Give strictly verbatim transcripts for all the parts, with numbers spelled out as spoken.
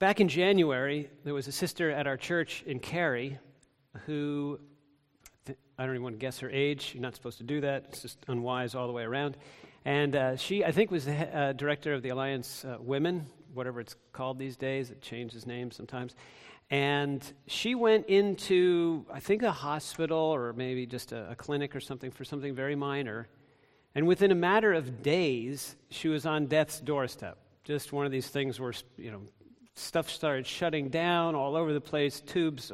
Back in January, there was a sister at our church in Cary who, I don't even want to guess her age. You're not supposed to do that. It's just unwise all the way around. And uh, she, I think, was the uh, director of the Alliance uh, Women, whatever it's called these days. It changes names sometimes. And she went into, I think, a hospital or maybe just a, a clinic or something for something very minor. And within a matter of days, she was on death's doorstep. Just one of these things where, you know, stuff started shutting down all over the place, tubes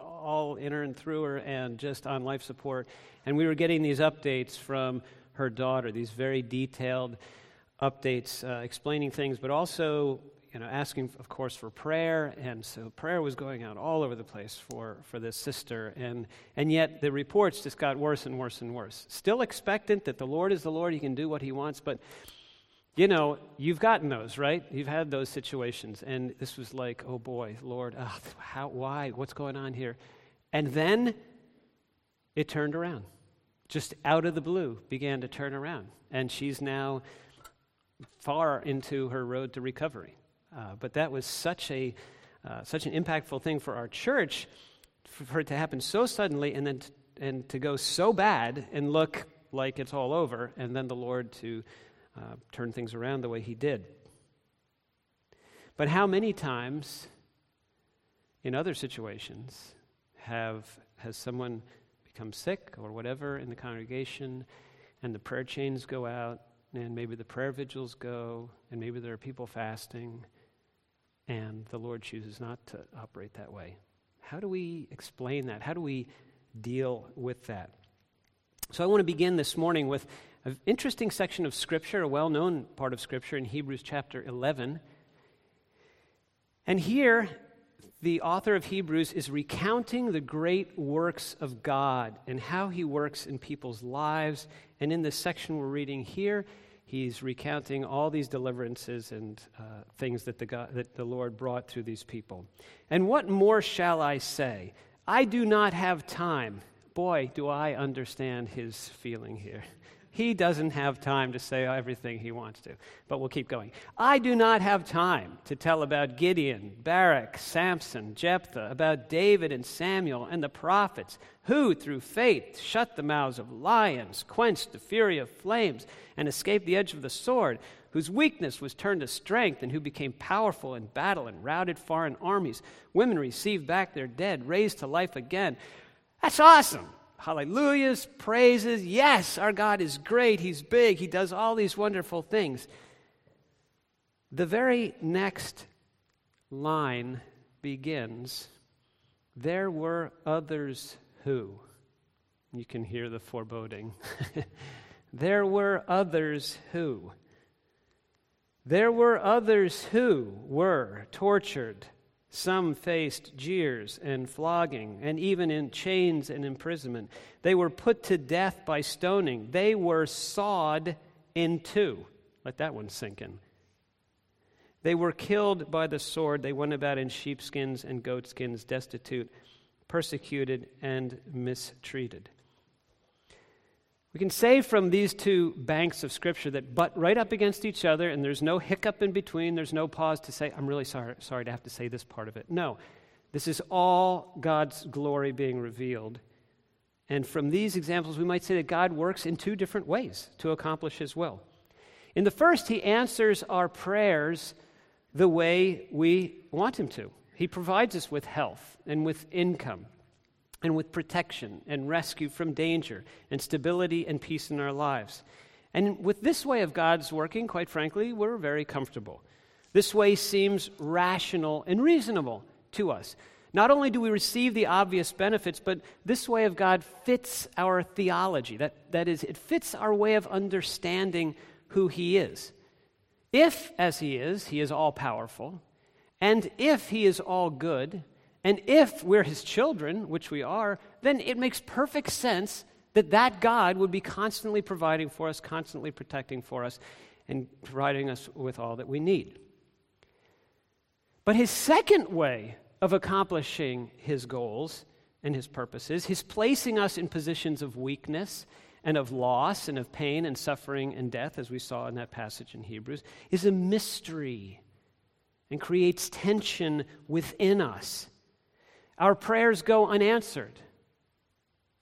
all in her and through her, and just on life support. And we were getting these updates from her daughter, these very detailed updates uh, explaining things, but also, you know, asking, of course, for prayer. And so prayer was going out all over the place for, for this sister. And, and yet the reports just got worse and worse and worse. Still expectant that the Lord is the Lord. He can do what he wants. But, you know, you've gotten those, right? You've had those situations. And this was like, oh, boy, Lord, oh, how, why? What's going on here? And then it turned around. Just out of the blue began to turn around. And she's now far into her road to recovery. Uh, but that was such a uh, such an impactful thing for our church, for it to happen so suddenly, and then t- and to go so bad and look like it's all over, and then the Lord to uh, turn things around the way he did. But how many times in other situations have has someone become sick or whatever in the congregation, and the prayer chains go out, and maybe the prayer vigils go, and maybe there are people fasting, and the Lord chooses not to operate that way? How do we explain that? How do we deal with that? So I want to begin this morning with an interesting section of Scripture, a well-known part of Scripture in Hebrews chapter eleven. And here, the author of Hebrews is recounting the great works of God and how he works in people's lives. And in this section we're reading here, he's recounting all these deliverances and uh, things that the God, that the Lord brought through these people. And what more shall I say? I do not have time. Boy, do I understand his feeling here. He doesn't have time to say everything he wants to, but we'll keep going. I do not have time to tell about Gideon, Barak, Samson, Jephthah, about David and Samuel and the prophets, who through faith shut the mouths of lions, quenched the fury of flames, and escaped the edge of the sword, whose weakness was turned to strength, and who became powerful in battle and routed foreign armies. Women received back their dead, raised to life again. That's awesome. Hallelujahs, praises, yes, our God is great, he's big, he does all these wonderful things. The very next line begins, there were others who, you can hear the foreboding, there were others who, there were others who were tortured. Some faced jeers and flogging, and even in chains and imprisonment. They were put to death by stoning. They were sawed in two. Let that one sink in. They were killed by the sword. They went about in sheepskins and goatskins, destitute, persecuted, and mistreated. We can say from these two banks of Scripture that butt right up against each other, and there's no hiccup in between, there's no pause to say, I'm really sorry, sorry to have to say this part of it. No, this is all God's glory being revealed. And from these examples, we might say that God works in two different ways to accomplish his will. In the first, he answers our prayers the way we want him to. He provides us with health and with income, and with protection and rescue from danger and stability and peace in our lives. And with this way of God's working, quite frankly, we're very comfortable. This way seems rational and reasonable to us. Not only do we receive the obvious benefits, but this way of God fits our theology. That, that is, it fits our way of understanding who he is. If, as he is, he is all-powerful, and if he is all-good, and if we're his children, which we are, then it makes perfect sense that that God would be constantly providing for us, constantly protecting for us, and providing us with all that we need. But his second way of accomplishing his goals and his purposes, his placing us in positions of weakness and of loss and of pain and suffering and death, as we saw in that passage in Hebrews, is a mystery. and creates tension within us. Our prayers go unanswered.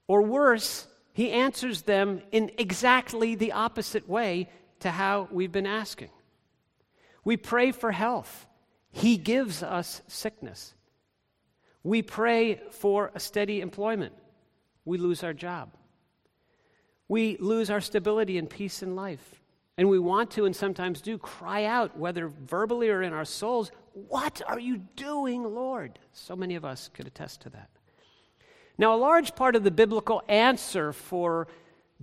Or worse, he answers them in exactly the opposite way to how we've been asking. We pray for health. He gives us sickness. We pray for a steady employment. We lose our job. We lose our stability and peace in life. And we want to, and sometimes do, cry out, whether verbally or in our souls, "What are you doing, Lord?" So many of us could attest to that. Now, a large part of the biblical answer for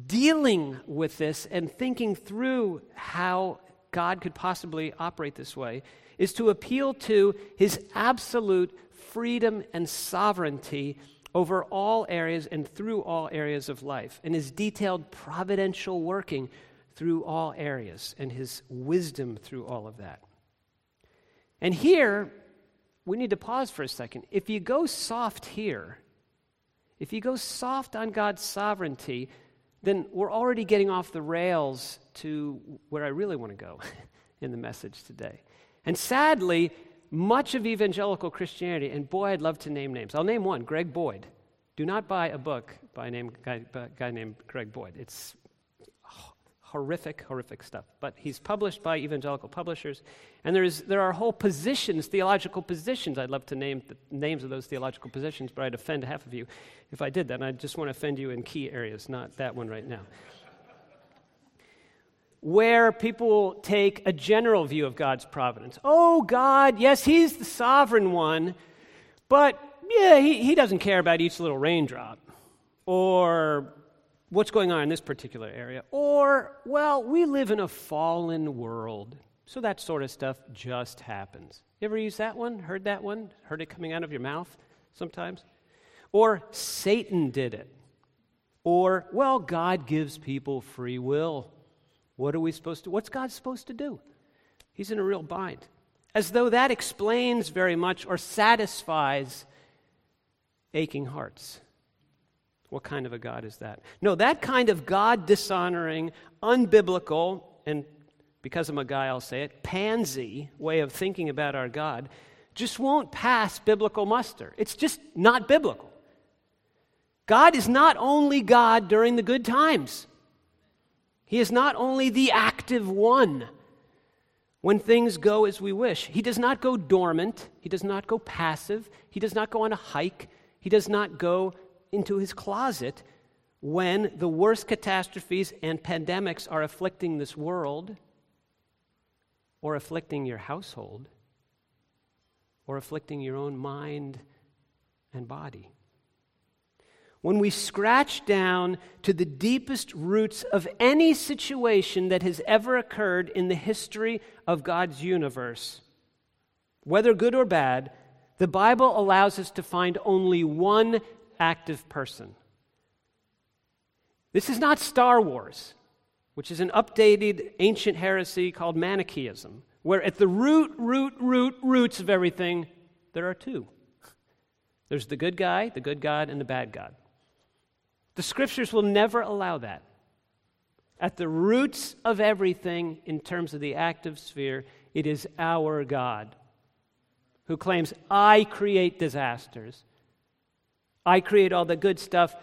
dealing with this and thinking through how God could possibly operate this way is to appeal to his absolute freedom and sovereignty over all areas and through all areas of life, and his detailed providential working through all areas, and his wisdom through all of that. And here, we need to pause for a second. If you go soft here, if you go soft on God's sovereignty, then we're already getting off the rails to where I really want to go in the message today. And sadly, much of evangelical Christianity, and boy, I'd love to name names. I'll name one, Greg Boyd. Do not buy a book by a name, guy, by a guy named Greg Boyd. It's horrific, horrific stuff. But he's published by evangelical publishers, and there is there are whole positions, theological positions. I'd love to name the names of those theological positions, but I'd offend half of you if I did that, and I just want to offend you in key areas, not that one right now. Where people take a general view of God's providence. Oh, God, yes, he's the sovereign one, but yeah, he, he doesn't care about each little raindrop or what's going on in this particular area. Or, well, we live in a fallen world, so that sort of stuff just happens. You ever use that one? Heard that one? Heard it coming out of your mouth sometimes? Or Satan did it. Or, well, God gives people free will. What are we supposed to, what's God supposed to do? He's in a real bind. As though that explains very much or satisfies aching hearts. What kind of a God is that? No, that kind of God-dishonoring, unbiblical, and because I'm a guy, I'll say it, pansy way of thinking about our God just won't pass biblical muster. It's just not biblical. God is not only God during the good times. He is not only the active one when things go as we wish. He does not go dormant. He does not go passive. He does not go on a hike. He does not go into his closet when the worst catastrophes and pandemics are afflicting this world or afflicting your household or afflicting your own mind and body. When we scratch down to the deepest roots of any situation that has ever occurred in the history of God's universe, whether good or bad, the Bible allows us to find only one active person. This is not Star Wars, which is an updated ancient heresy called Manichaeism, where at the root, root, root, roots of everything, there are two. There's the good guy, the good God, and the bad God. The scriptures will never allow that. At the roots of everything, in terms of the active sphere, it is our God who claims, I create disasters. I create all the good stuff,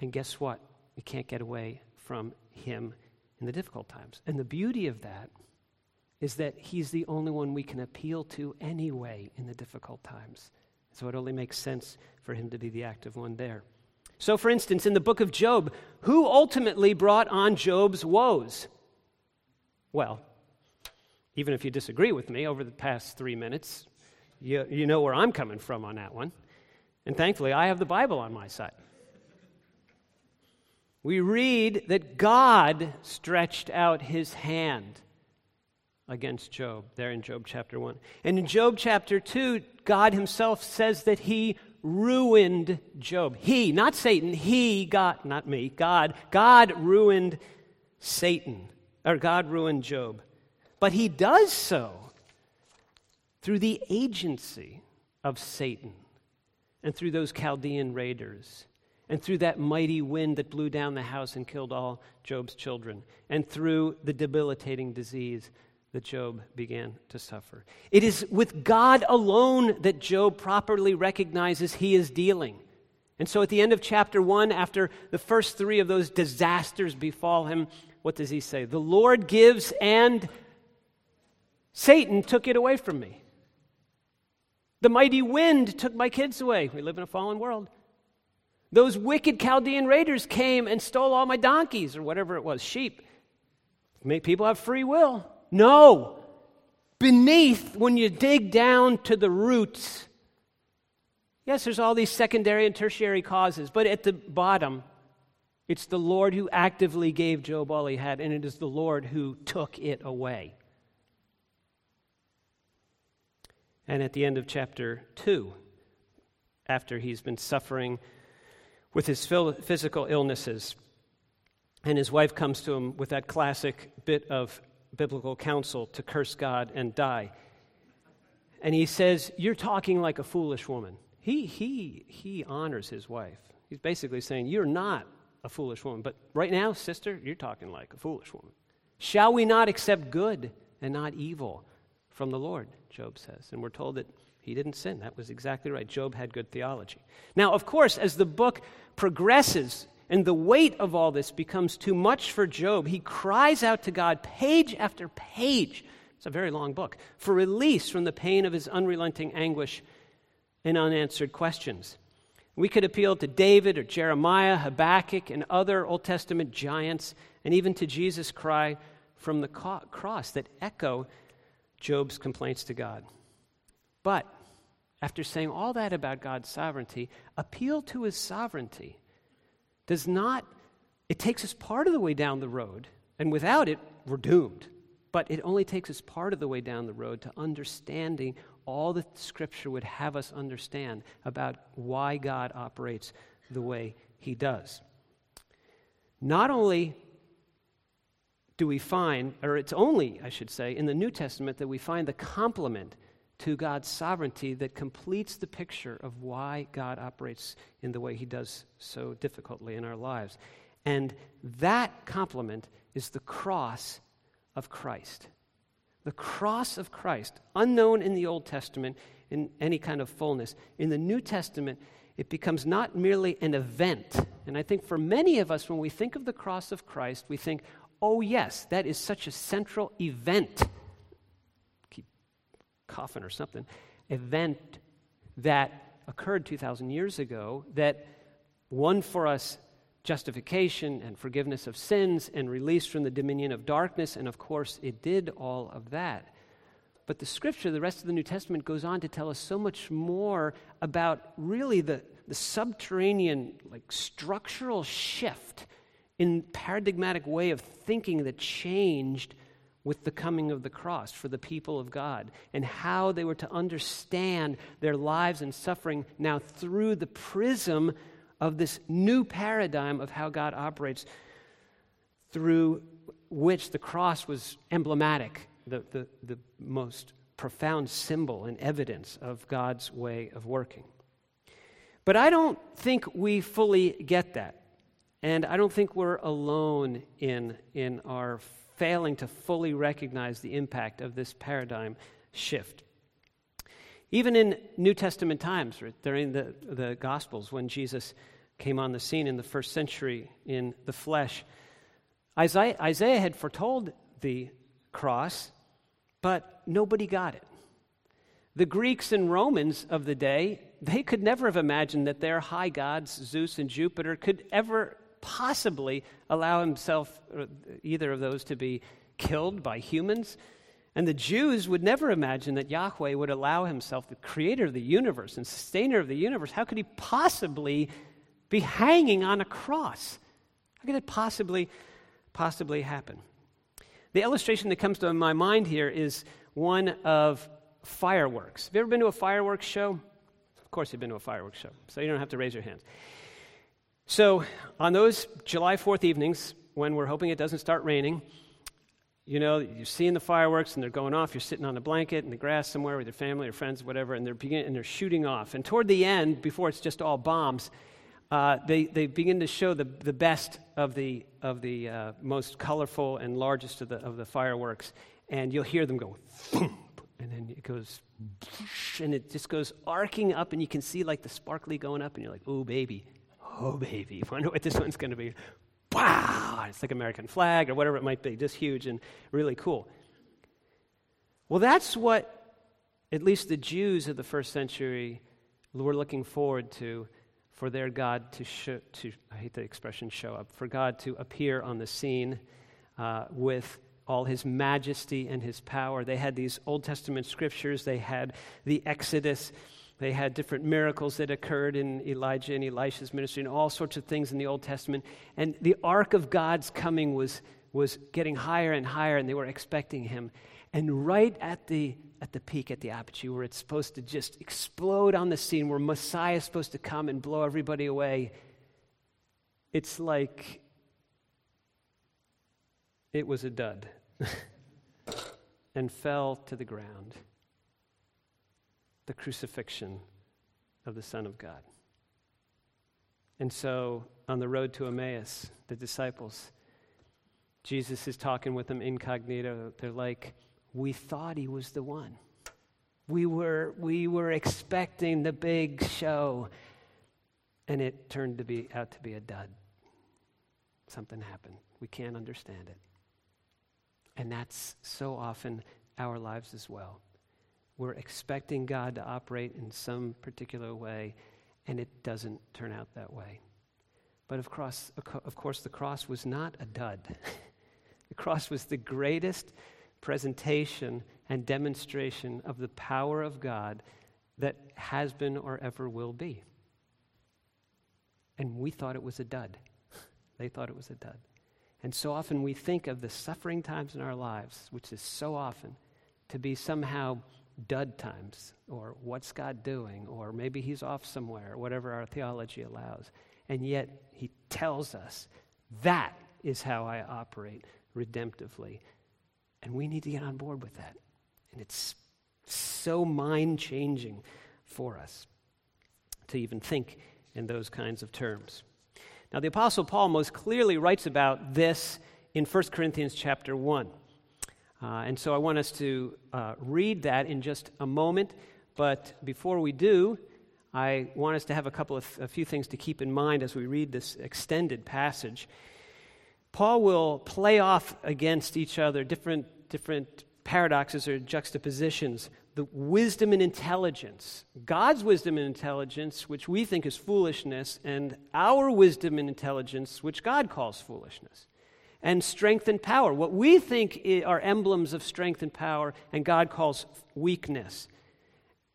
and guess what? You can't get away from him in the difficult times. And the beauty of that is that he's the only one we can appeal to anyway in the difficult times. So it only makes sense for him to be the active one there. So, for instance, in the book of Job, who ultimately brought on Job's woes? Well, even if you disagree with me over the past three minutes, you, you know where I'm coming from on that one. And thankfully, I have the Bible on my side. We read that God stretched out his hand against Job, there in Job chapter one. And in Job chapter two, God himself says that he ruined Job. He, not Satan, he, God, not me, God, God ruined Satan, or God ruined Job. But he does so through the agency of Satan, and through those Chaldean raiders, and through that mighty wind that blew down the house and killed all Job's children, and through the debilitating disease that Job began to suffer. It is with God alone that Job properly recognizes he is dealing. And so at the end of chapter one, after the first three of those disasters befall him, what does he say? The Lord gives and Satan took it away from me. The mighty wind took my kids away. We live in a fallen world. Those wicked Chaldean raiders came and stole all my donkeys or whatever it was, sheep. Make people have free will. No. Beneath, when you dig down to the roots, yes, there's all these secondary and tertiary causes, but at the bottom, it's the Lord who actively gave Job all he had, and it is the Lord who took it away. And at the end of chapter two, after he's been suffering with his physical illnesses, and his wife comes to him with that classic bit of biblical counsel to curse God and die. And he says, "You're talking like a foolish woman." He he he honors his wife. He's basically saying, "You're not a foolish woman, but right now, sister, you're talking like a foolish woman." Shall we not accept good and not evil from the Lord, Job says. And we're told that he didn't sin. That was exactly right. Job had good theology. Now, of course, as the book progresses, and the weight of all this becomes too much for Job, he cries out to God page after page, it's a very long book, for release from the pain of his unrelenting anguish and unanswered questions. We could appeal to David or Jeremiah, Habakkuk, and other Old Testament giants, and even to Jesus' cry from the cross that echo Job's complaints to God. But after saying all that about God's sovereignty, appeal to his sovereignty does not, it takes us part of the way down the road, and without it, we're doomed. But it only takes us part of the way down the road to understanding all that Scripture would have us understand about why God operates the way he does. Not only do we find, or it's only, I should say, in the New Testament that we find the complement to God's sovereignty that completes the picture of why God operates in the way he does so difficultly in our lives. And that complement is the cross of Christ. The cross of Christ, unknown in the Old Testament in any kind of fullness. In the New Testament, it becomes not merely an event. And I think for many of us, when we think of the cross of Christ, we think, oh yes, that is such a central event. Coffin or something, event that occurred two thousand years ago that won for us justification and forgiveness of sins and release from the dominion of darkness, and of course it did all of that. But the Scripture, the rest of the New Testament, goes on to tell us so much more about really the, the subterranean, like structural shift in paradigmatic way of thinking that changed with the coming of the cross for the people of God, and how they were to understand their lives and suffering now through the prism of this new paradigm of how God operates, through which the cross was emblematic, the, the, the most profound symbol and evidence of God's way of working. But I don't think we fully get that, and I don't think we're alone in, in our failing to fully recognize the impact of this paradigm shift. Even in New Testament times, during the, the Gospels, when Jesus came on the scene in the first century in the flesh, Isaiah, Isaiah had foretold the cross, but nobody got it. The Greeks and Romans of the day, they could never have imagined that their high gods, Zeus and Jupiter, could ever possibly allow himself, either of those, to be killed by humans. And the Jews would never imagine that Yahweh would allow himself, the creator of the universe and sustainer of the universe, how could he possibly be hanging on a cross? How could it possibly, possibly happen? The illustration that comes to my mind here is one of fireworks. Have you ever been to a fireworks show? Of course you've been to a fireworks show, so you don't have to raise your hands. So on those July fourth evenings, when we're hoping it doesn't start raining, you know, you're seeing the fireworks and they're going off. You're sitting on a blanket in the grass somewhere with your family or friends, whatever, and they're begin- and they're shooting off. And toward the end, before it's just all bombs, uh, they they begin to show the, the best of the of the uh, most colorful and largest of the of the fireworks. and you'll hear them go, and then it goes, and it just goes arcing up, and you can see like the sparkly going up, and you're like, oh, baby, oh, baby, I wonder what this one's going to be. Wow, it's like American flag or whatever it might be, just huge and really cool. Well, that's what at least the Jews of the first century were looking forward to, for their God to, show, to I hate the expression show up, for God to appear on the scene uh, with all his majesty and his power. They had these Old Testament scriptures. They had the Exodus. They had different miracles that occurred in Elijah and Elisha's ministry and all sorts of things in the Old Testament. And the ark of God's coming was, was getting higher and higher, and they were expecting him. And right at the at the peak, at the apogee, where it's supposed to just explode on the scene, where Messiah is supposed to come and blow everybody away, it's like it was a dud and fell to the ground. The crucifixion of the Son of God. And so on the road to Emmaus, the disciples, Jesus is talking with them incognito. They're like, we thought he was the one. We were we were expecting the big show, and it turned to be out to be a dud. Something happened. We can't understand it. And that's so often our lives as well. We're expecting God to operate in some particular way, and it doesn't turn out that way. But of course, of course, the cross was not a dud. The cross was the greatest presentation and demonstration of the power of God that has been or ever will be. And we thought it was a dud. They thought it was a dud. And so often we think of the suffering times in our lives, which is so often, to be somehow dud times, or what's God doing, or maybe he's off somewhere, or whatever our theology allows. And yet he tells us, that is how I operate redemptively. And we need to get on board with that. And it's so mind-changing for us to even think in those kinds of terms. Now, the Apostle Paul most clearly writes about this in First Corinthians chapter one. Uh, and so I want us to uh, read that in just a moment. But before we do, I want us to have a couple of th- a few things to keep in mind as we read this extended passage. Paul will play off against each other different different paradoxes or juxtapositions. The wisdom and intelligence, God's wisdom and intelligence, which we think is foolishness, and our wisdom and intelligence, which God calls foolishness. And strength and power, what we think are emblems of strength and power, and God calls weakness.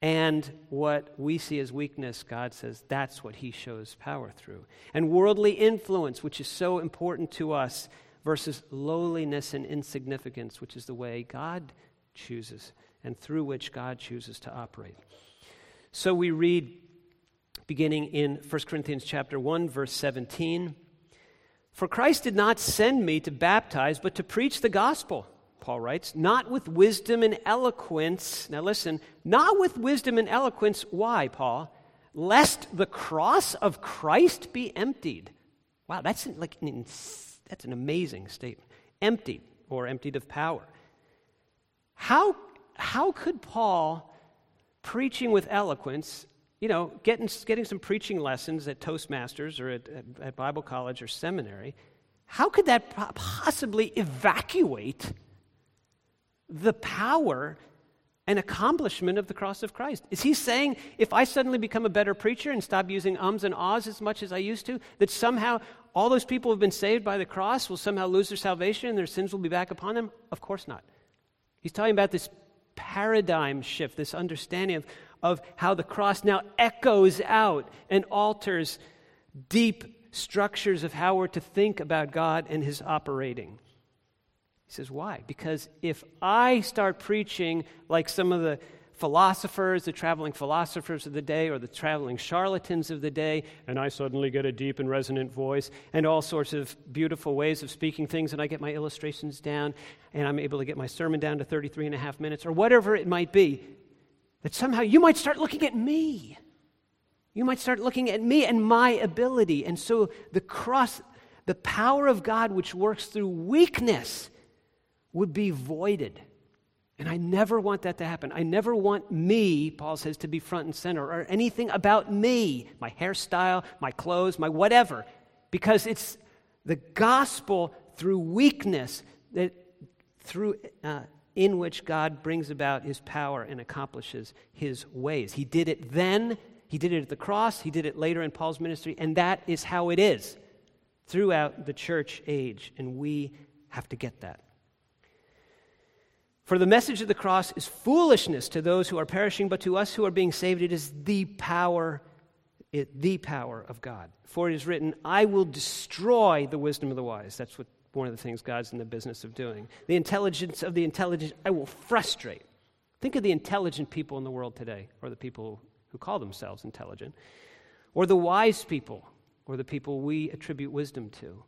And what we see as weakness, God says that's what he shows power through. And worldly influence, which is so important to us, versus lowliness and insignificance, which is the way God chooses and through which God chooses to operate. So we read, beginning in First Corinthians chapter one, verse seventeen, "For Christ did not send me to baptize, but to preach the gospel," Paul writes, "not with wisdom and eloquence." Now listen, not with wisdom and eloquence. Why, Paul? "Lest the cross of Christ be emptied." Wow, that's like an, that's an amazing statement. Emptied, or emptied of power. How, how could Paul, preaching with eloquence, you know, getting, getting some preaching lessons at Toastmasters or at, at, at Bible college or seminary, how could that possibly evacuate the power and accomplishment of the cross of Christ? Is he saying if I suddenly become a better preacher and stop using ums and ahs as much as I used to, that somehow all those people who have been saved by the cross will somehow lose their salvation and their sins will be back upon them? Of course not. He's talking about this paradigm shift, this understanding of, of how the cross now echoes out and alters deep structures of how we're to think about God and his operating. He says, why? Because if I start preaching like some of the philosophers, the traveling philosophers of the day, or the traveling charlatans of the day, and I suddenly get a deep and resonant voice and all sorts of beautiful ways of speaking things, and I get my illustrations down, and I'm able to get my sermon down to thirty-three and a half minutes, or whatever it might be, that somehow you might start looking at me. You might start looking at me and my ability. And so the cross, the power of God which works through weakness, would be voided And I never want that to happen. I never want me, Paul says, to be front and center, or anything about me, my hairstyle, my clothes, my whatever, because it's the gospel through weakness that through uh, in which God brings about his power and accomplishes his ways. He did it then. He did it at the cross. He did it later in Paul's ministry, and that is how it is throughout the church age, and we have to get that. For the message of the cross is foolishness to those who are perishing, but to us who are being saved, it is the power, it, the power of God. For it is written, I will destroy the wisdom of the wise. That's what one of the things God's in the business of doing. The intelligence of the intelligent I will frustrate. Think of the intelligent people in the world today, or the people who call themselves intelligent, or the wise people, or the people we attribute wisdom to.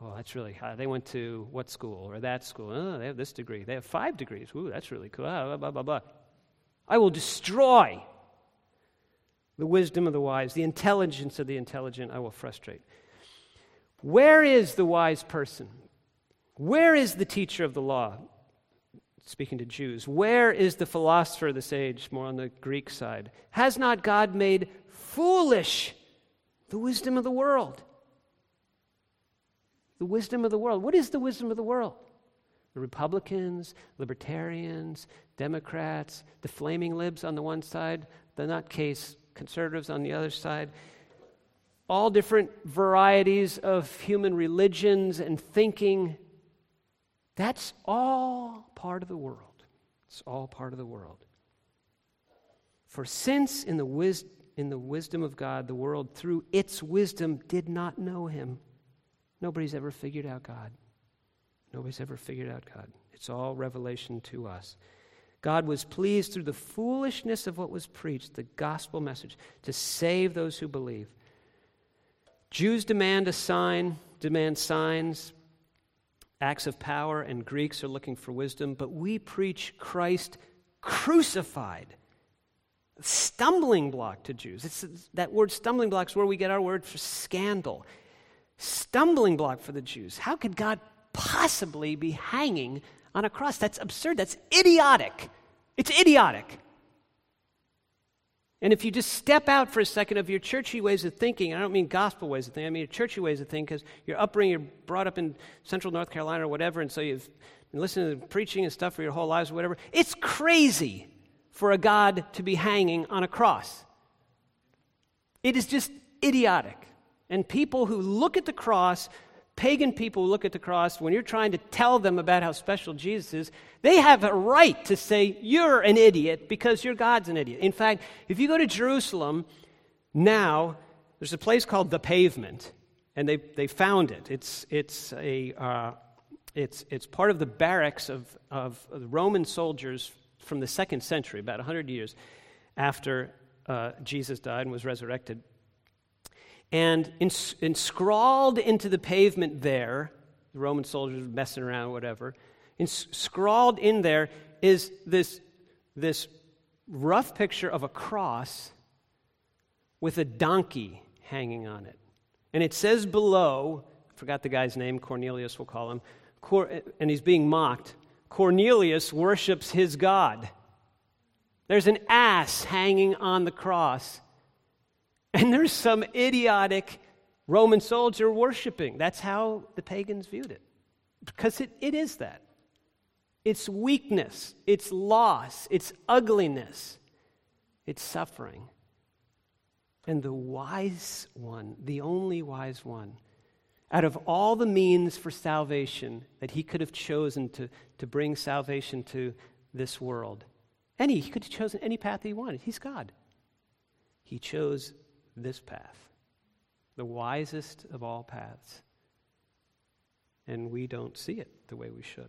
Oh, that's really high. They went to what school or that school? Oh, they have this degree. They have five degrees. Ooh, that's really cool. Ah, blah, blah, blah, blah. I will destroy the wisdom of the wise, the intelligence of the intelligent I will frustrate. Where is the wise person? Where is the teacher of the law? Speaking to Jews. Where is the philosopher of this age? More on the Greek side. Has not God made foolish the wisdom of the world? The wisdom of the world. What is the wisdom of the world? The Republicans, Libertarians, Democrats, the flaming libs on the one side, the nutcase conservatives on the other side. All different varieties of human religions and thinking. That's all part of the world. It's all part of the world. For since in the wis- in the wisdom of God, the world through its wisdom did not know him. Nobody's ever figured out God. Nobody's ever figured out God. It's all revelation to us. God was pleased through the foolishness of what was preached, the gospel message, to save those who believe. Jews demand a sign, demand signs, acts of power, and Greeks are looking for wisdom, but we preach Christ crucified. Stumbling block to Jews. It's, that word stumbling block is where we get our word for scandal. Stumbling block for the Jews. How could God possibly be hanging on a cross? That's absurd. That's idiotic. It's idiotic. And if you just step out for a second of your churchy ways of thinking, and I don't mean gospel ways of thinking, I mean your churchy ways of thinking, because your upbringing, you're brought up in central North Carolina or whatever, and so you've been listening to preaching and stuff for your whole lives or whatever. It's crazy for a God to be hanging on a cross. It is just idiotic. And people who look at the cross, pagan people who look at the cross, when you're trying to tell them about how special Jesus is, they have a right to say, you're an idiot because your God's an idiot. In fact, if you go to Jerusalem now, there's a place called The Pavement, and they, they found it. It's it's a uh, it's it's part of the barracks of, of Roman soldiers from the second century, about one hundred years after uh, Jesus died and was resurrected. And ins- scrawled into the pavement there, the Roman soldiers messing around, whatever, ins- scrawled in there is this, this rough picture of a cross with a donkey hanging on it. And it says below, I forgot the guy's name, Cornelius we'll call him, Cor- and he's being mocked, Cornelius worships his God. There's an ass hanging on the cross. And there's some idiotic Roman soldier worshiping. That's how the pagans viewed it. Because it, it is that. It's weakness. It's loss. It's ugliness. It's suffering. And the wise one, the only wise one, out of all the means for salvation that he could have chosen to, to bring salvation to this world, any, he could have chosen any path he wanted. He's God. He chose this path, the wisest of all paths, and we don't see it the way we should.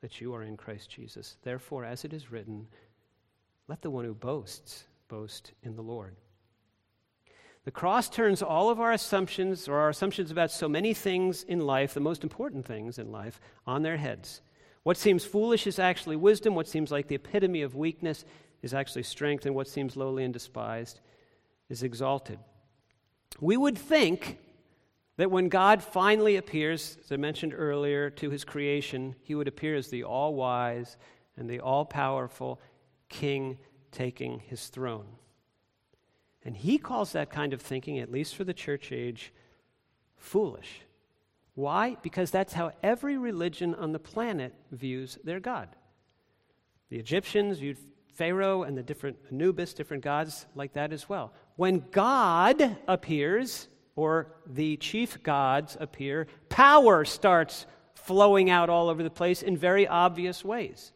that you are in Christ Jesus. Therefore, as it is written, let the one who boasts boast in the Lord. The cross turns all of our assumptions, or our assumptions about so many things in life, the most important things in life, on their heads. What seems foolish is actually wisdom. What seems like the epitome of weakness is actually strength. And what seems lowly and despised is exalted. We would think that when God finally appears, as I mentioned earlier, to his creation, he would appear as the all-wise and the all-powerful king taking his throne. And he calls that kind of thinking, at least for the church age, foolish. Why? Because that's how every religion on the planet views their God. The Egyptians viewed Pharaoh and the different Anubis, different gods like that as well. When God appears, or the chief gods appear, power starts flowing out all over the place in very obvious ways.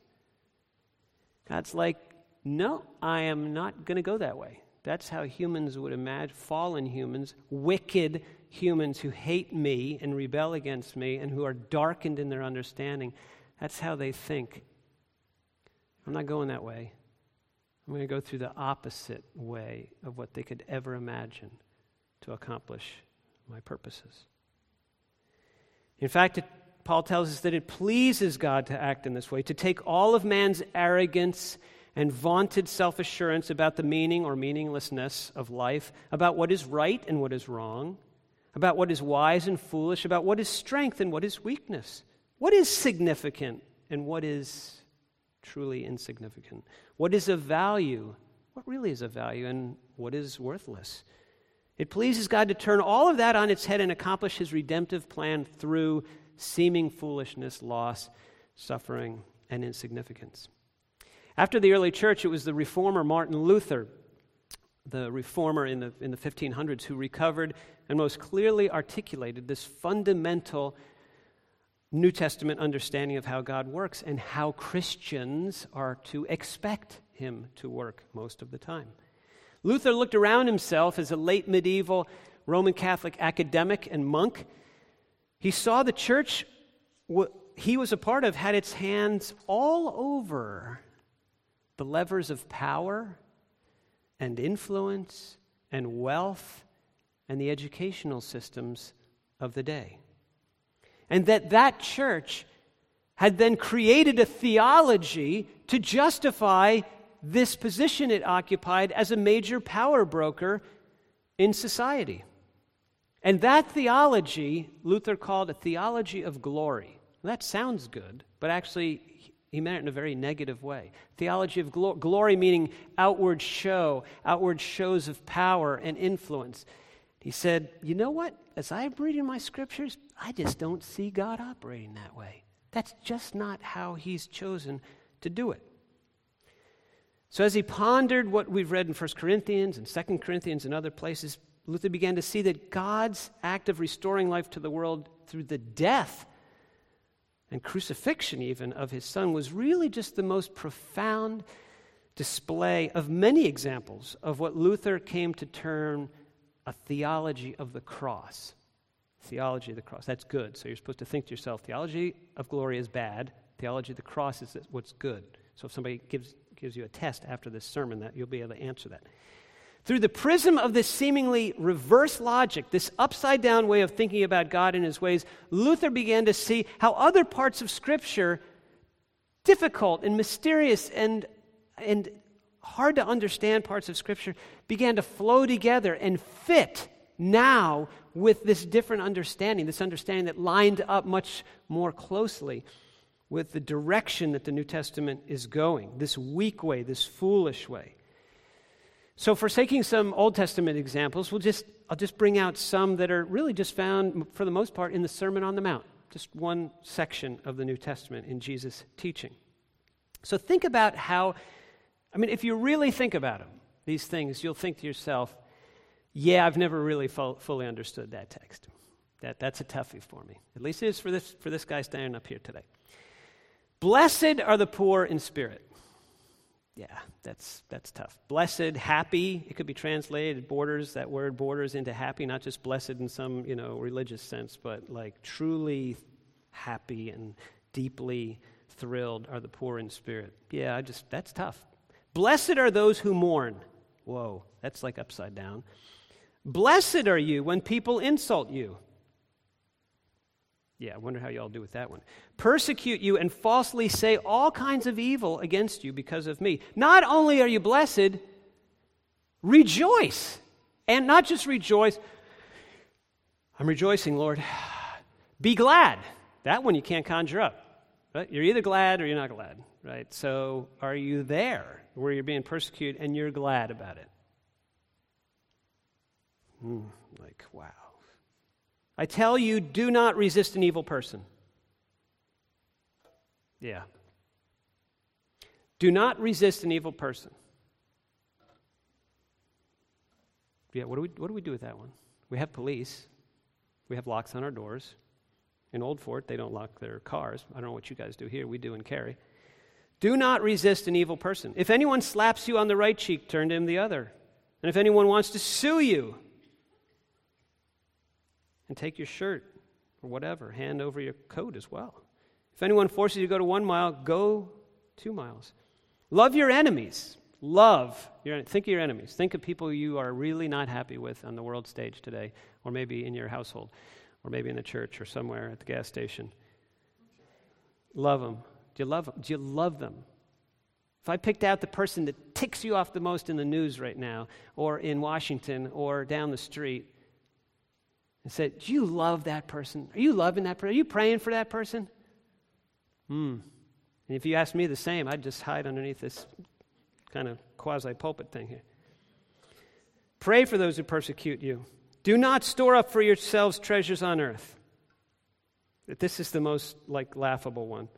God's like, no, I am not going to go that way. That's how humans would imagine, fallen humans, wicked humans who hate me and rebel against me and who are darkened in their understanding. That's how they think. I'm not going that way. I'm going to go through the opposite way of what they could ever imagine to accomplish my purposes. In fact, it, Paul tells us that it pleases God to act in this way, to take all of man's arrogance and vaunted self-assurance about the meaning or meaninglessness of life, about what is right and what is wrong, about what is wise and foolish, about what is strength and what is weakness, what is significant and what is truly insignificant, what is of value, what really is of value, and what is worthless. It pleases God to turn all of that on its head and accomplish his redemptive plan through seeming foolishness, loss, suffering, and insignificance. After the early church, it was the reformer Martin Luther, the reformer in the in the fifteen hundreds, who recovered and most clearly articulated this fundamental New Testament understanding of how God works and how Christians are to expect him to work most of the time. Luther looked around himself as a late medieval Roman Catholic academic and monk. He saw the church he was a part of had its hands all over the levers of power and influence and wealth and the educational systems of the day. And that that church had then created a theology to justify this position it occupied as a major power broker in society. And that theology, Luther called a theology of glory. That sounds good, but actually he meant it in a very negative way. Theology of glo- glory meaning outward show, outward shows of power and influence. He said, you know what? As I'm reading my scriptures, I just don't see God operating that way. That's just not how he's chosen to do it. So as he pondered what we've read in First Corinthians and Second Corinthians and other places, Luther began to see that God's act of restoring life to the world through the death and crucifixion even of his son was really just the most profound display of many examples of what Luther came to term a theology of the cross. Theology of the cross, that's good. So you're supposed to think to yourself, theology of glory is bad. Theology of the cross is what's good. So if somebody gives gives you a test after this sermon, that you'll be able to answer that. Through the prism of this seemingly reverse logic, this upside-down way of thinking about God and his ways, Luther began to see how other parts of Scripture, difficult and mysterious and, and hard-to-understand parts of Scripture, began to flow together and fit now with this different understanding, this understanding that lined up much more closely with the direction that the New Testament is going, this weak way, this foolish way. So forsaking some Old Testament examples, we'll just I'll just bring out some that are really just found, for the most part, in the Sermon on the Mount, just one section of the New Testament in Jesus' teaching. So think about how, I mean, if you really think about them, these things, you'll think to yourself, yeah, I've never really fu- fully understood that text. That, that's a toughie for me. At least it is for this for this guy standing up here today. Blessed are the poor in spirit. Yeah, that's that's tough. Blessed, happy, it could be translated, borders, that word borders into happy, not just blessed in some, you know, religious sense, but like truly happy and deeply thrilled are the poor in spirit. Yeah, I just that's tough. Blessed are those who mourn. Whoa, that's like upside down. Blessed are you when people insult you. Yeah, I wonder how y'all do with that one. Persecute you and falsely say all kinds of evil against you because of me. Not only are you blessed, rejoice. And not just rejoice, I'm rejoicing, Lord. Be glad. That one you can't conjure up. Right? You're either glad or you're not glad, right? So are you there where you're being persecuted and you're glad about it? Mm, like, wow. I tell you, do not resist an evil person. Yeah. Do not resist an evil person. Yeah, what do we what do we do with that one? We have police. We have locks on our doors. In Old Fort, they don't lock their cars. I don't know what you guys do here. We do in Cary. Do not resist an evil person. If anyone slaps you on the right cheek, turn to him the other. And if anyone wants to sue you, and take your shirt or whatever, hand over your coat as well. If anyone forces you to go to one mile, go two miles. Love your enemies. Love your enemies. Think of your enemies. Think of people you are really not happy with on the world stage today, or maybe in your household, or maybe in the church, or somewhere at the gas station. Love them. Do you love them? Do you love them? If I picked out the person that ticks you off the most in the news right now, or in Washington, or down the street, and said, do you love that person? Are you loving that person? Are you praying for that person? Hmm. And if you asked me the same, I'd just hide underneath this kind of quasi-pulpit thing here. Pray for those who persecute you. Do not store up for yourselves treasures on earth. This is the most, like, laughable one.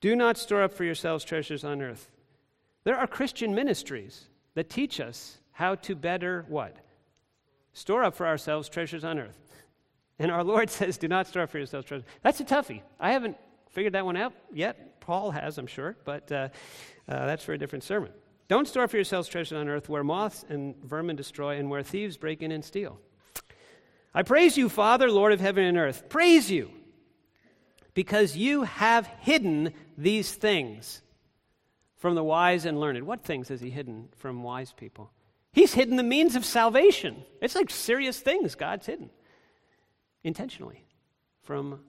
Do not store up for yourselves treasures on earth. There are Christian ministries that teach us how to better what? Store up for ourselves treasures on earth. And our Lord says, do not store up for yourselves treasures. That's a toughie. I haven't figured that one out yet. Paul has, I'm sure, but uh, uh, that's for a different sermon. Don't store up for yourselves treasures on earth where moths and vermin destroy and where thieves break in and steal. I praise you, Father, Lord of heaven and earth. Praise you because you have hidden these things from the wise and learned. What things has he hidden from wise people? He's hidden the means of salvation. It's like serious things God's hidden intentionally from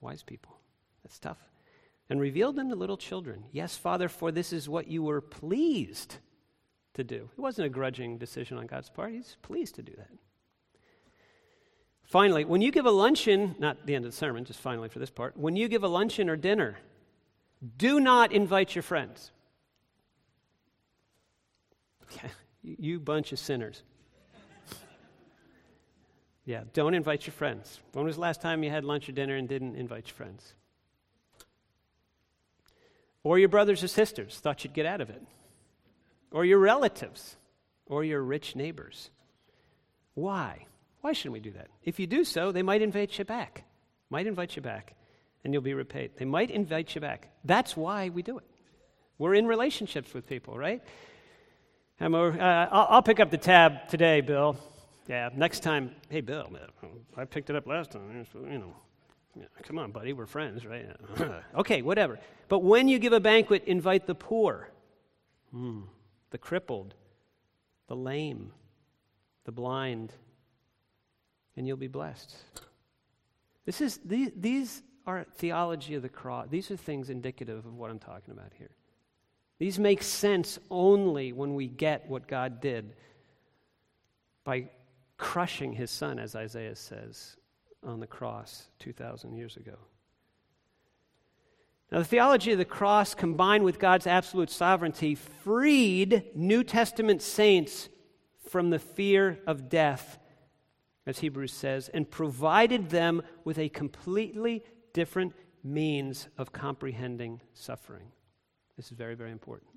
wise people. That's tough. And revealed them to little children. Yes, Father, for this is what you were pleased to do. It wasn't a grudging decision on God's part. He's pleased to do that. Finally, when you give a luncheon, not the end of the sermon, just finally for this part, when you give a luncheon or dinner, do not invite your friends. Yeah. You bunch of sinners. Yeah, don't invite your friends. When was the last time you had lunch or dinner and didn't invite your friends? Or your brothers or sisters thought you'd get out of it. Or your relatives. Or your rich neighbors. Why? Why shouldn't we do that? If you do so, they might invite you back. Might invite you back, and you'll be repaid. They might invite you back. That's why we do it. We're in relationships with people, right? I'm over, uh, I'll, I'll pick up the tab today, Bill. Yeah, next time. Hey, Bill, I picked it up last time. You know, yeah, come on, buddy, we're friends, right? Okay, whatever. But when you give a banquet, invite the poor, mm, the crippled, the lame, the blind, and you'll be blessed. This is these, these are theology of the cross. These are things indicative of what I'm talking about here. These make sense only when we get what God did by crushing his son, as Isaiah says, on the cross two thousand years ago. Now, the theology of the cross combined with God's absolute sovereignty freed New Testament saints from the fear of death, as Hebrews says, and provided them with a completely different means of comprehending suffering. This is very, very important.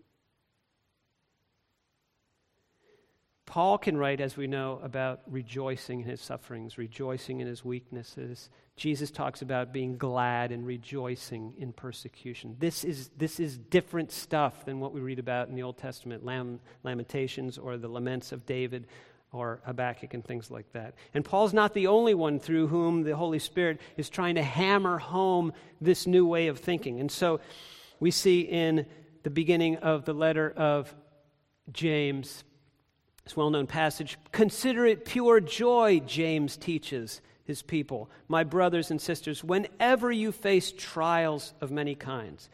Paul can write, as we know, about rejoicing in his sufferings, rejoicing in his weaknesses. Jesus talks about being glad and rejoicing in persecution. This is, this is different stuff than what we read about in the Old Testament, Lam- Lamentations or the Laments of David or Habakkuk and things like that. And Paul's not the only one through whom the Holy Spirit is trying to hammer home this new way of thinking. And so we see in the beginning of the letter of James, this well-known passage, "Consider it pure joy," James teaches his people, "my brothers and sisters, whenever you face trials of many kinds."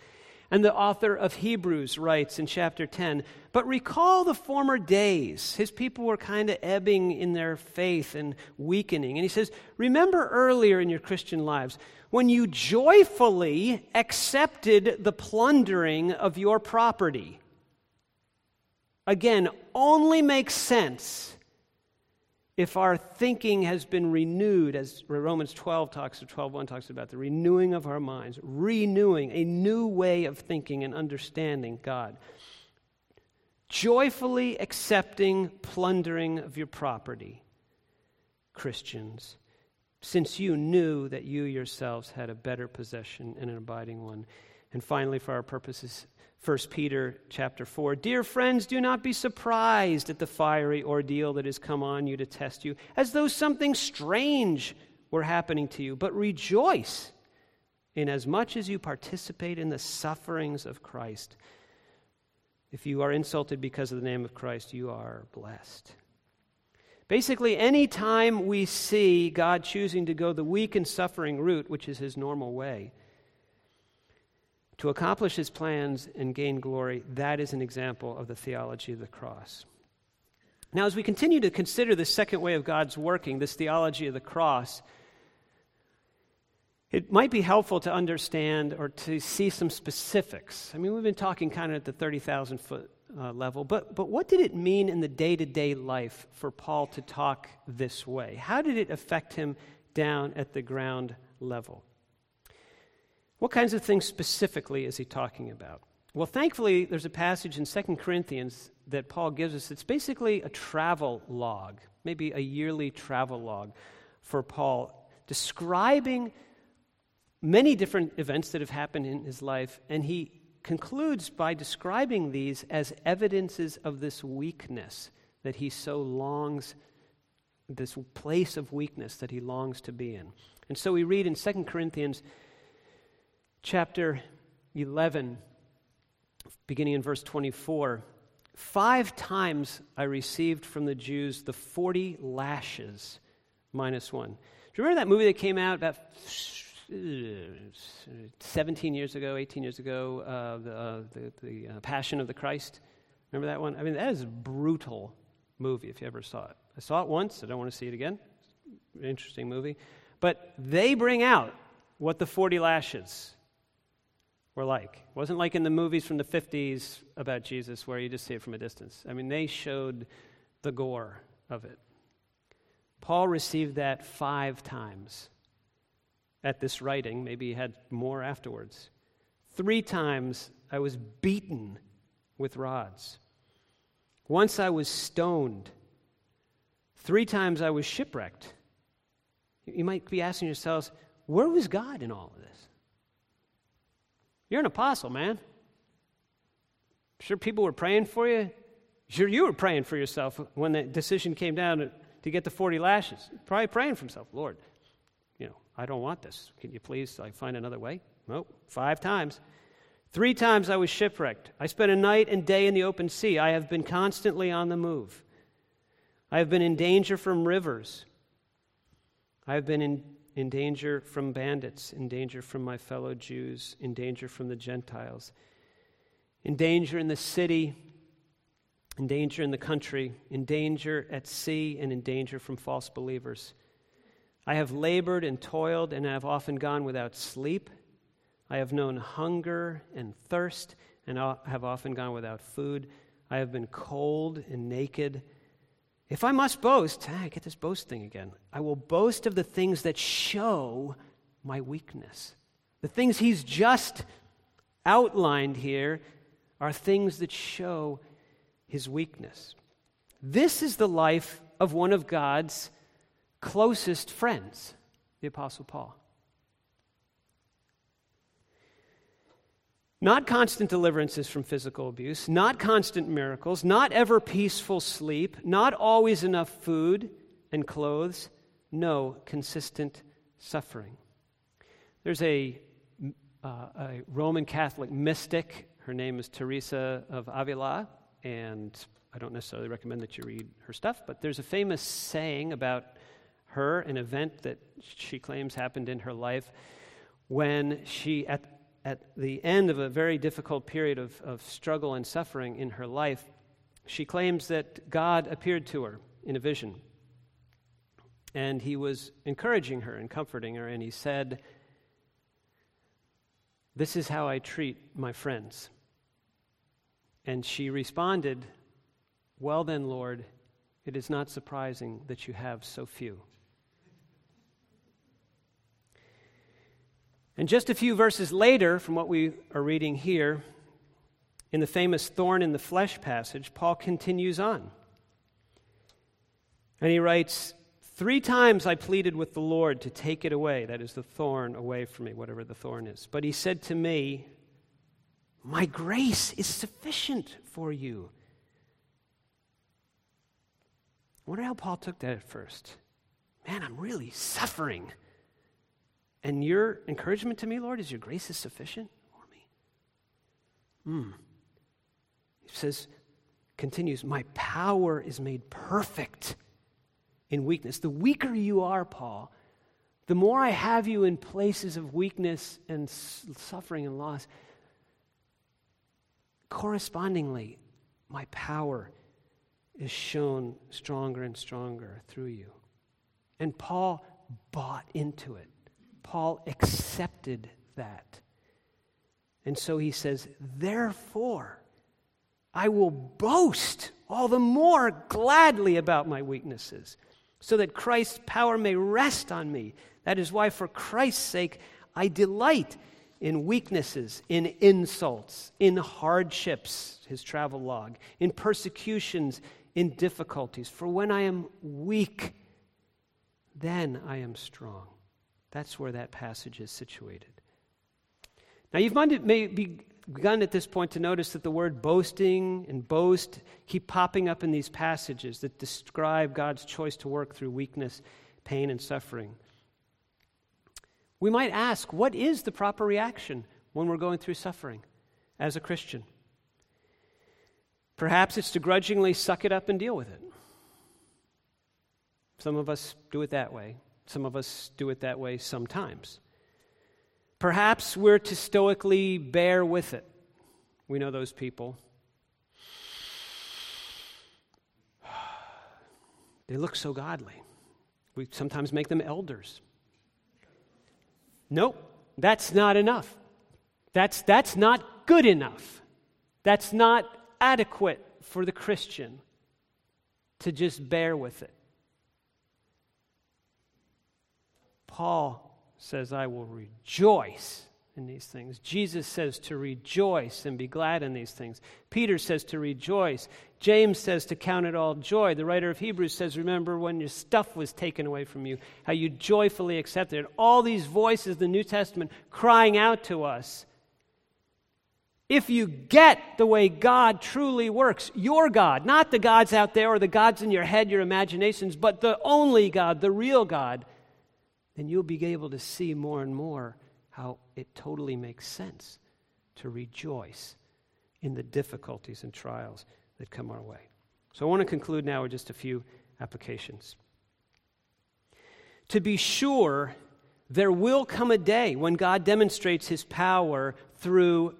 And the author of Hebrews writes in chapter ten, "But recall the former days." His people were kind of ebbing in their faith and weakening. And he says, "Remember earlier in your Christian lives when you joyfully accepted the plundering of your property." Again, only makes sense if our thinking has been renewed, as Romans twelve talks, or twelve one talks about, the renewing of our minds, renewing a new way of thinking and understanding God. Joyfully accepting plundering of your property, Christians, since you knew that you yourselves had a better possession and an abiding one. And finally, for our purposes, First Peter chapter four, "Dear friends, do not be surprised at the fiery ordeal that has come on you to test you, as though something strange were happening to you, but rejoice inasmuch as you participate in the sufferings of Christ. If you are insulted because of the name of Christ, you are blessed." Basically, any time we see God choosing to go the weak and suffering route, which is his normal way, to accomplish his plans and gain glory, that is an example of the theology of the cross. Now, as we continue to consider this second way of God's working, this theology of the cross, it might be helpful to understand or to see some specifics. I mean, we've been talking kind of at the thirty thousand foot uh, level, but, but what did it mean in the day-to-day life for Paul to talk this way? How did it affect him down at the ground level? What kinds of things specifically is he talking about? Well, thankfully, there's a passage in Second Corinthians that Paul gives us. It's basically a travel log, maybe a yearly travel log for Paul, describing many different events that have happened in his life, and he concludes by describing these as evidences of this weakness that he so longs, this place of weakness that he longs to be in. And so we read in Second Corinthians chapter eleven, beginning in verse twenty-four, "Five times I received from the Jews the forty lashes minus one." Do you remember that movie that came out about seventeen years ago, eighteen years ago, uh, the, uh, the, the uh, Passion of the Christ? Remember that one? I mean, that is a brutal movie if you ever saw it. I saw it once. I don't want to see it again. It's an interesting movie. But they bring out what the forty lashes were like. It wasn't like in the movies from the fifties about Jesus where you just see it from a distance. I mean, they showed the gore of it. Paul received that five times at this writing. Maybe he had more afterwards. "Three times I was beaten with rods. Once I was stoned. Three times I was shipwrecked." You might be asking yourselves, where was God in all of this? You're an apostle, man. Sure, people were praying for you. Sure, you were praying for yourself when that decision came down to, to get the forty lashes. Probably praying for himself, "Lord, you know, I don't want this. Can you please like, find another way?" Nope. Five times. "Three times I was shipwrecked. I spent a night and day in the open sea. I have been constantly on the move. I have been in danger from rivers. I have been in In danger from bandits, in danger from my fellow Jews, in danger from the Gentiles, in danger in the city, in danger in the country, in danger at sea, and in danger from false believers. I have labored and toiled, and I have often gone without sleep. I have known hunger and thirst, and I have often gone without food. I have been cold and naked. If I must boast," I get this boast thing again, "I will boast of the things that show my weakness." The things he's just outlined here are things that show his weakness. This is the life of one of God's closest friends, the Apostle Paul. Not constant deliverances from physical abuse, not constant miracles, not ever peaceful sleep, not always enough food and clothes, no consistent suffering. There's a, uh, a Roman Catholic mystic. Her name is Teresa of Avila, and I don't necessarily recommend that you read her stuff, but there's a famous saying about her, an event that she claims happened in her life when she, at At the end of a very difficult period of, of struggle and suffering in her life, she claims that God appeared to her in a vision. And he was encouraging her and comforting her, and he said, "This is how I treat my friends." And she responded, "Well then, Lord, it is not surprising that you have so few." And just a few verses later, from what we are reading here, in the famous thorn in the flesh passage, Paul continues on. And he writes, "Three times I pleaded with the Lord to take it away," that is the thorn, away from me, whatever the thorn is. "But he said to me, 'My grace is sufficient for you.'" I wonder how Paul took that at first. Man, I'm really suffering. And your encouragement to me, Lord, is your grace is sufficient for me? Mm. He says, continues, "My power is made perfect in weakness." The weaker you are, Paul, the more I have you in places of weakness and suffering and loss, correspondingly, my power is shown stronger and stronger through you. And Paul bought into it. Paul accepted that. And so he says, "Therefore, I will boast all the more gladly about my weaknesses, so that Christ's power may rest on me. That is why, for Christ's sake, I delight in weaknesses, in insults, in hardships," his travel log, "in persecutions, in difficulties. For when I am weak, then I am strong." That's where that passage is situated. Now, you've maybe begun at this point to notice that the word boasting and boast keep popping up in these passages that describe God's choice to work through weakness, pain, and suffering. We might ask, what is the proper reaction when we're going through suffering as a Christian? Perhaps it's to grudgingly suck it up and deal with it. Some of us do it that way. Some of us do it that way sometimes. Perhaps we're to stoically bear with it. We know those people. They look so godly. We sometimes make them elders. Nope, that's not enough. That's, that's not good enough. That's not adequate for the Christian to just bear with it. Paul says, "I will rejoice in these things." Jesus says to rejoice and be glad in these things. Peter says to rejoice. James says to count it all joy. The writer of Hebrews says, "Remember when your stuff was taken away from you, how you joyfully accepted it." All these voices, the New Testament, crying out to us, if you get the way God truly works, your God, not the gods out there or the gods in your head, your imaginations, but the only God, the real God, then you'll be able to see more and more how it totally makes sense to rejoice in the difficulties and trials that come our way. So I want to conclude now with just a few applications. To be sure, there will come a day when God demonstrates his power through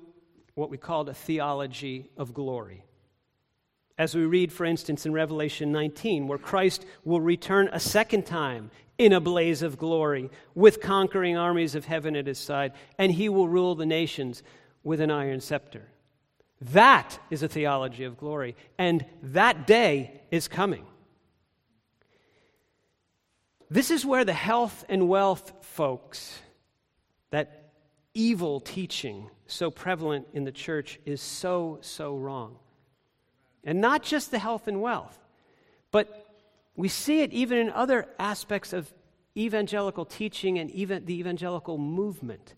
what we call the theology of glory. As we read, for instance, in Revelation nineteen, where Christ will return a second time in a blaze of glory, with conquering armies of heaven at his side, and he will rule the nations with an iron scepter. That is a theology of glory, and that day is coming. This is where the health and wealth folks, that evil teaching so prevalent in the church, is so, so wrong. And not just the health and wealth, but we see it even in other aspects of evangelical teaching and even the evangelical movement,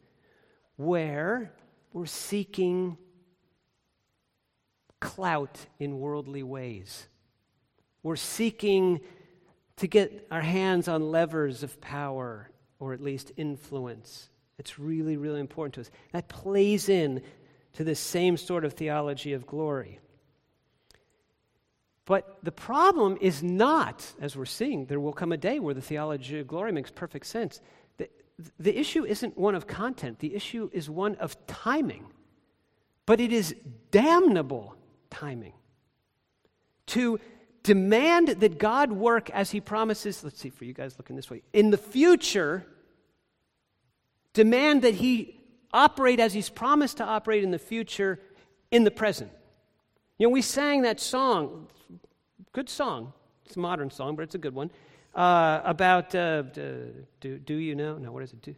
where were seeking clout in worldly ways. We're seeking to get our hands on levers of power, or at least influence. It's really, really important to us. That plays in to this same sort of theology of glory. But the problem is not, as we're seeing, there will come a day where the theology of glory makes perfect sense. The, the issue isn't one of content. The issue is one of timing. But it is damnable timing. To demand that God work as he promises, let's see, for you guys looking this way, in the future, demand that he operate as he's promised to operate in the future, in the present. You know, we sang that song, good song, it's a modern song, but it's a good one, uh, about, uh, do, do you know, no, what is it, do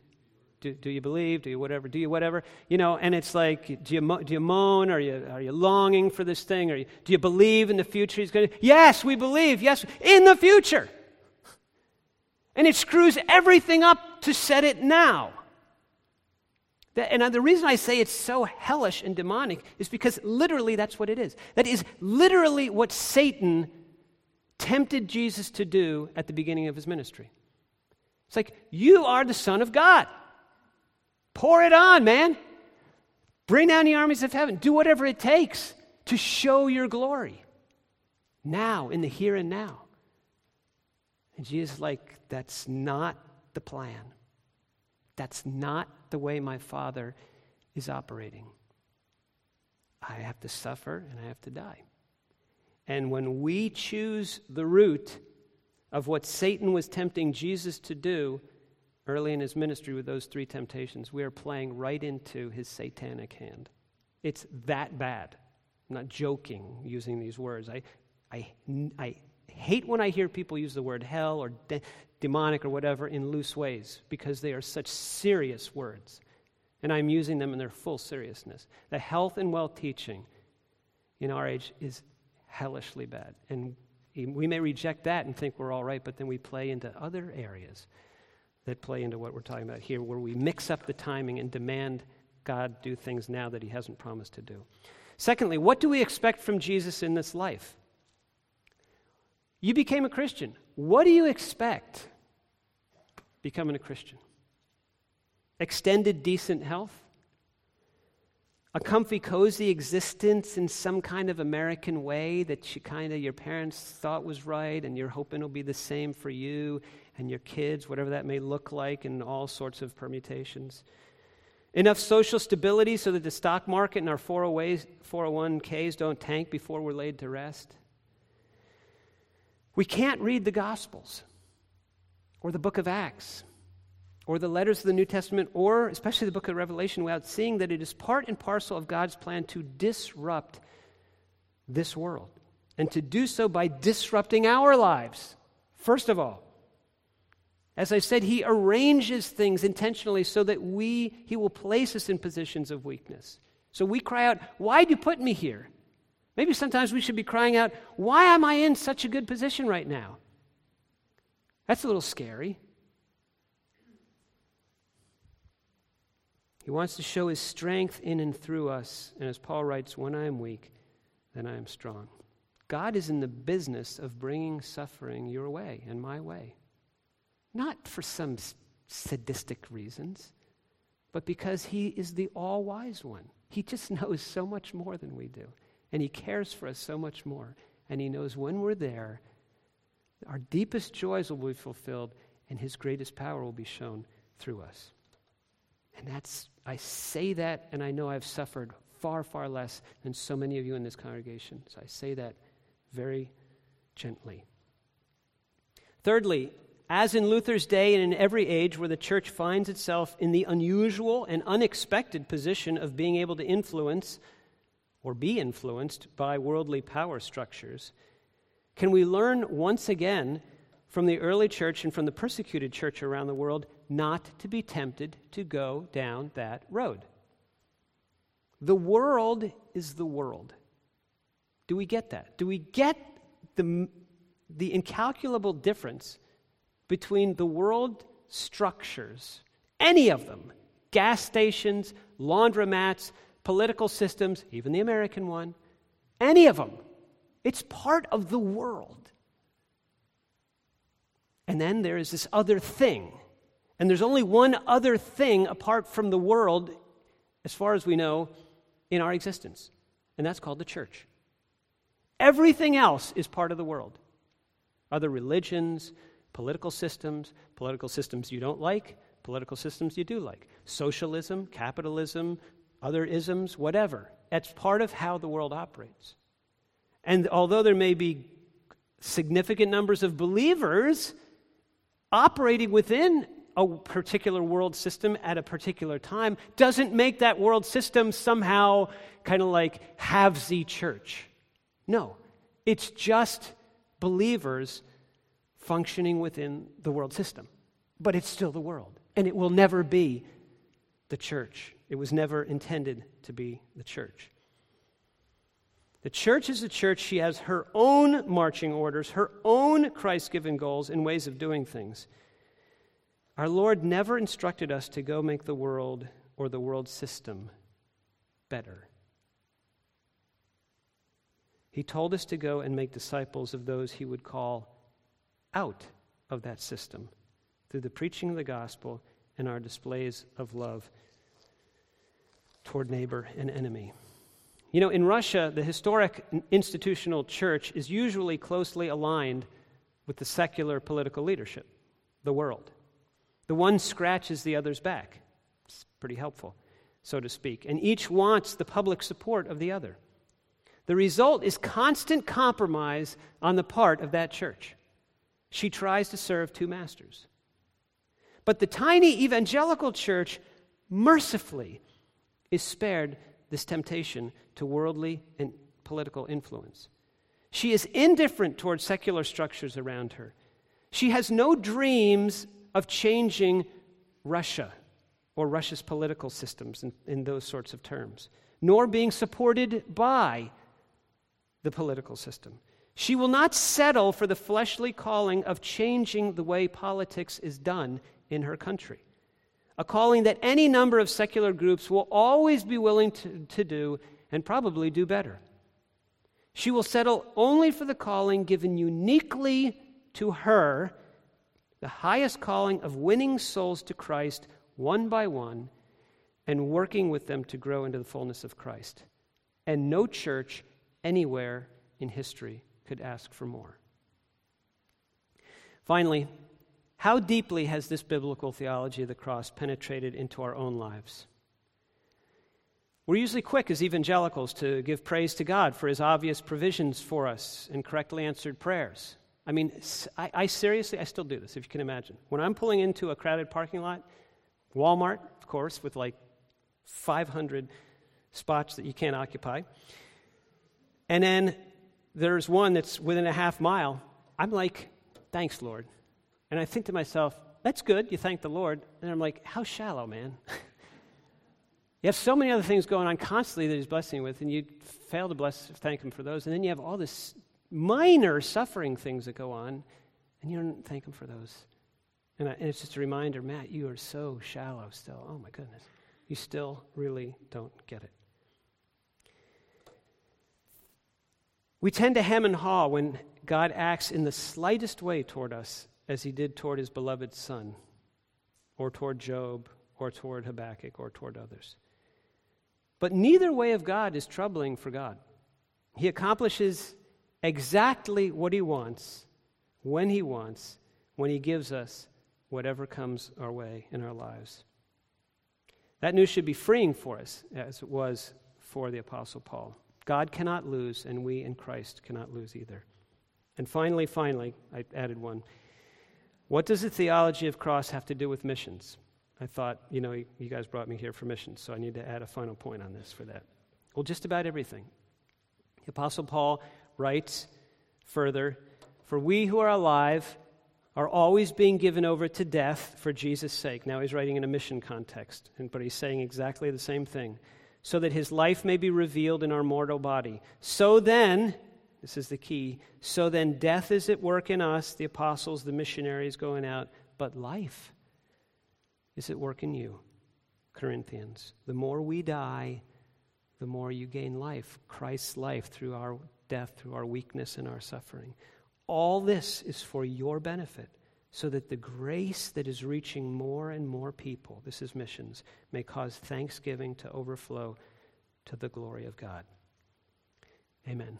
Do, do you believe? Do you whatever? Do you whatever? You know, and it's like, do you mo- do you moan? Are you are you longing for this thing? Are you do you believe in the future? He's going to yes, we believe. Yes, in the future. And it screws everything up to set it now. The, and the reason I say it's so hellish and demonic is because literally that's what it is. That is literally what Satan tempted Jesus to do at the beginning of his ministry. It's like, you are the Son of God. Pour it on, man. Bring down the armies of heaven. Do whatever it takes to show your glory. Now, in the here and now. And Jesus is like, that's not the plan. That's not the way my Father is operating. I have to suffer and I have to die. And when we choose the route of what Satan was tempting Jesus to do, early in his ministry with those three temptations, we are playing right into his satanic hand. It's that bad. I'm not joking using these words. I I, I hate when I hear people use the word hell or de- demonic or whatever in loose ways because they are such serious words. And I'm using them in their full seriousness. The health and wealth teaching in our age is hellishly bad. And we may reject that and think we're all right, but then we play into other areas that play into what we're talking about here, where we mix up the timing and demand God do things now that he hasn't promised to do. Secondly, what do we expect from Jesus in this life? You became a Christian. What do you expect becoming a Christian? Extended decent health? A comfy, cozy existence in some kind of American way that you kind of your parents thought was right and you're hoping it'll be the same for you and your kids, whatever that may look like in all sorts of permutations. Enough social stability so that the stock market and our four oh one k's don't tank before we're laid to rest. We can't read the Gospels or the book of Acts or the letters of the New Testament, or especially the book of Revelation, without seeing that it is part and parcel of God's plan to disrupt this world, and to do so by disrupting our lives, first of all. As I said, he arranges things intentionally so that we, he will place us in positions of weakness. So we cry out, why'd you put me here? Maybe sometimes we should be crying out, why am I in such a good position right now? That's a little scary. He wants to show his strength in and through us. And as Paul writes, when I am weak, then I am strong. God is in the business of bringing suffering your way and my way. Not for some sadistic reasons, but because he is the all-wise one. He just knows so much more than we do. And he cares for us so much more. And he knows when we're there, our deepest joys will be fulfilled and his greatest power will be shown through us. And that's, I say that, and I know I've suffered far, far less than so many of you in this congregation. So I say that very gently. Thirdly, as in Luther's day and in every age where the church finds itself in the unusual and unexpected position of being able to influence or be influenced by worldly power structures, can we learn once again from the early church and from the persecuted church around the world not to be tempted to go down that road? The world is the world. Do we get that? Do we get the, the incalculable difference between the world structures, any of them, gas stations, laundromats, political systems, even the American one, any of them. It's part of the world. And then there is this other thing. And there's only one other thing apart from the world, as far as we know, in our existence. And that's called the church. Everything else is part of the world. Other religions, political systems, political systems you don't like, political systems you do like. Socialism, capitalism, other isms, whatever. That's part of how the world operates. And although there may be significant numbers of believers operating within a particular world system at a particular time, doesn't make that world system somehow kind of like havesy church. No, it's just believers functioning within the world system. But it's still the world, and it will never be the church. It was never intended to be the church. The church is a church. She has her own marching orders, her own Christ-given goals and ways of doing things. Our Lord never instructed us to go make the world or the world system better. He told us to go and make disciples of those he would call out of that system through the preaching of the gospel and our displays of love toward neighbor and enemy. You know, in Russia, the historic institutional church is usually closely aligned with the secular political leadership, the world. The one scratches the other's back. It's pretty helpful, so to speak. And each wants the public support of the other. The result is constant compromise on the part of that church. She tries to serve two masters. But the tiny evangelical church mercifully is spared this temptation to worldly and political influence. She is indifferent towards secular structures around her. She has no dreams of changing Russia or Russia's political systems in, in those sorts of terms, nor being supported by the political system. She will not settle for the fleshly calling of changing the way politics is done in her country, a calling that any number of secular groups will always be willing to, to do and probably do better. She will settle only for the calling given uniquely to her, the highest calling of winning souls to Christ one by one and working with them to grow into the fullness of Christ. And no church anywhere in history could ask for more. Finally, how deeply has this biblical theology of the cross penetrated into our own lives? We're usually quick as evangelicals to give praise to God for his obvious provisions for us and correctly answered prayers. I mean, I, I seriously, I still do this, if you can imagine. When I'm pulling into a crowded parking lot, Walmart, of course, with like five hundred spots that you can't occupy, and then there's one that's within a half mile, I'm like, thanks, Lord. And I think to myself, that's good, you thank the Lord. And I'm like, how shallow, man. You have so many other things going on constantly that he's blessing you with, and you fail to bless, thank him for those. And then you have all this minor suffering things that go on, and you don't thank him for those. And, I, and it's just a reminder, Matt, you are so shallow still. Oh, my goodness. You still really don't get it. We tend to hem and haw when God acts in the slightest way toward us, as he did toward his beloved son, or toward Job, or toward Habakkuk, or toward others. But neither way of God is troubling for God. He accomplishes exactly what he wants, when he wants, when he gives us whatever comes our way in our lives. That news should be freeing for us, as it was for the Apostle Paul. God cannot lose, and we in Christ cannot lose either. And finally, finally, I added one. What does the theology of cross have to do with missions? I thought, you know, you guys brought me here for missions, so I need to add a final point on this for that. Well, just about everything. The Apostle Paul writes further, "For we who are alive are always being given over to death for Jesus' sake." Now he's writing in a mission context, but he's saying exactly the same thing. "So that his life may be revealed in our mortal body. So then..." This is the key. "So then death is at work in us," the apostles, the missionaries going out, "but life is at work in you." Corinthians. The more we die, the more you gain life, Christ's life, through our death, through our weakness and our suffering. All this is for your benefit, so that the grace that is reaching more and more people, this is missions, may cause thanksgiving to overflow to the glory of God. Amen.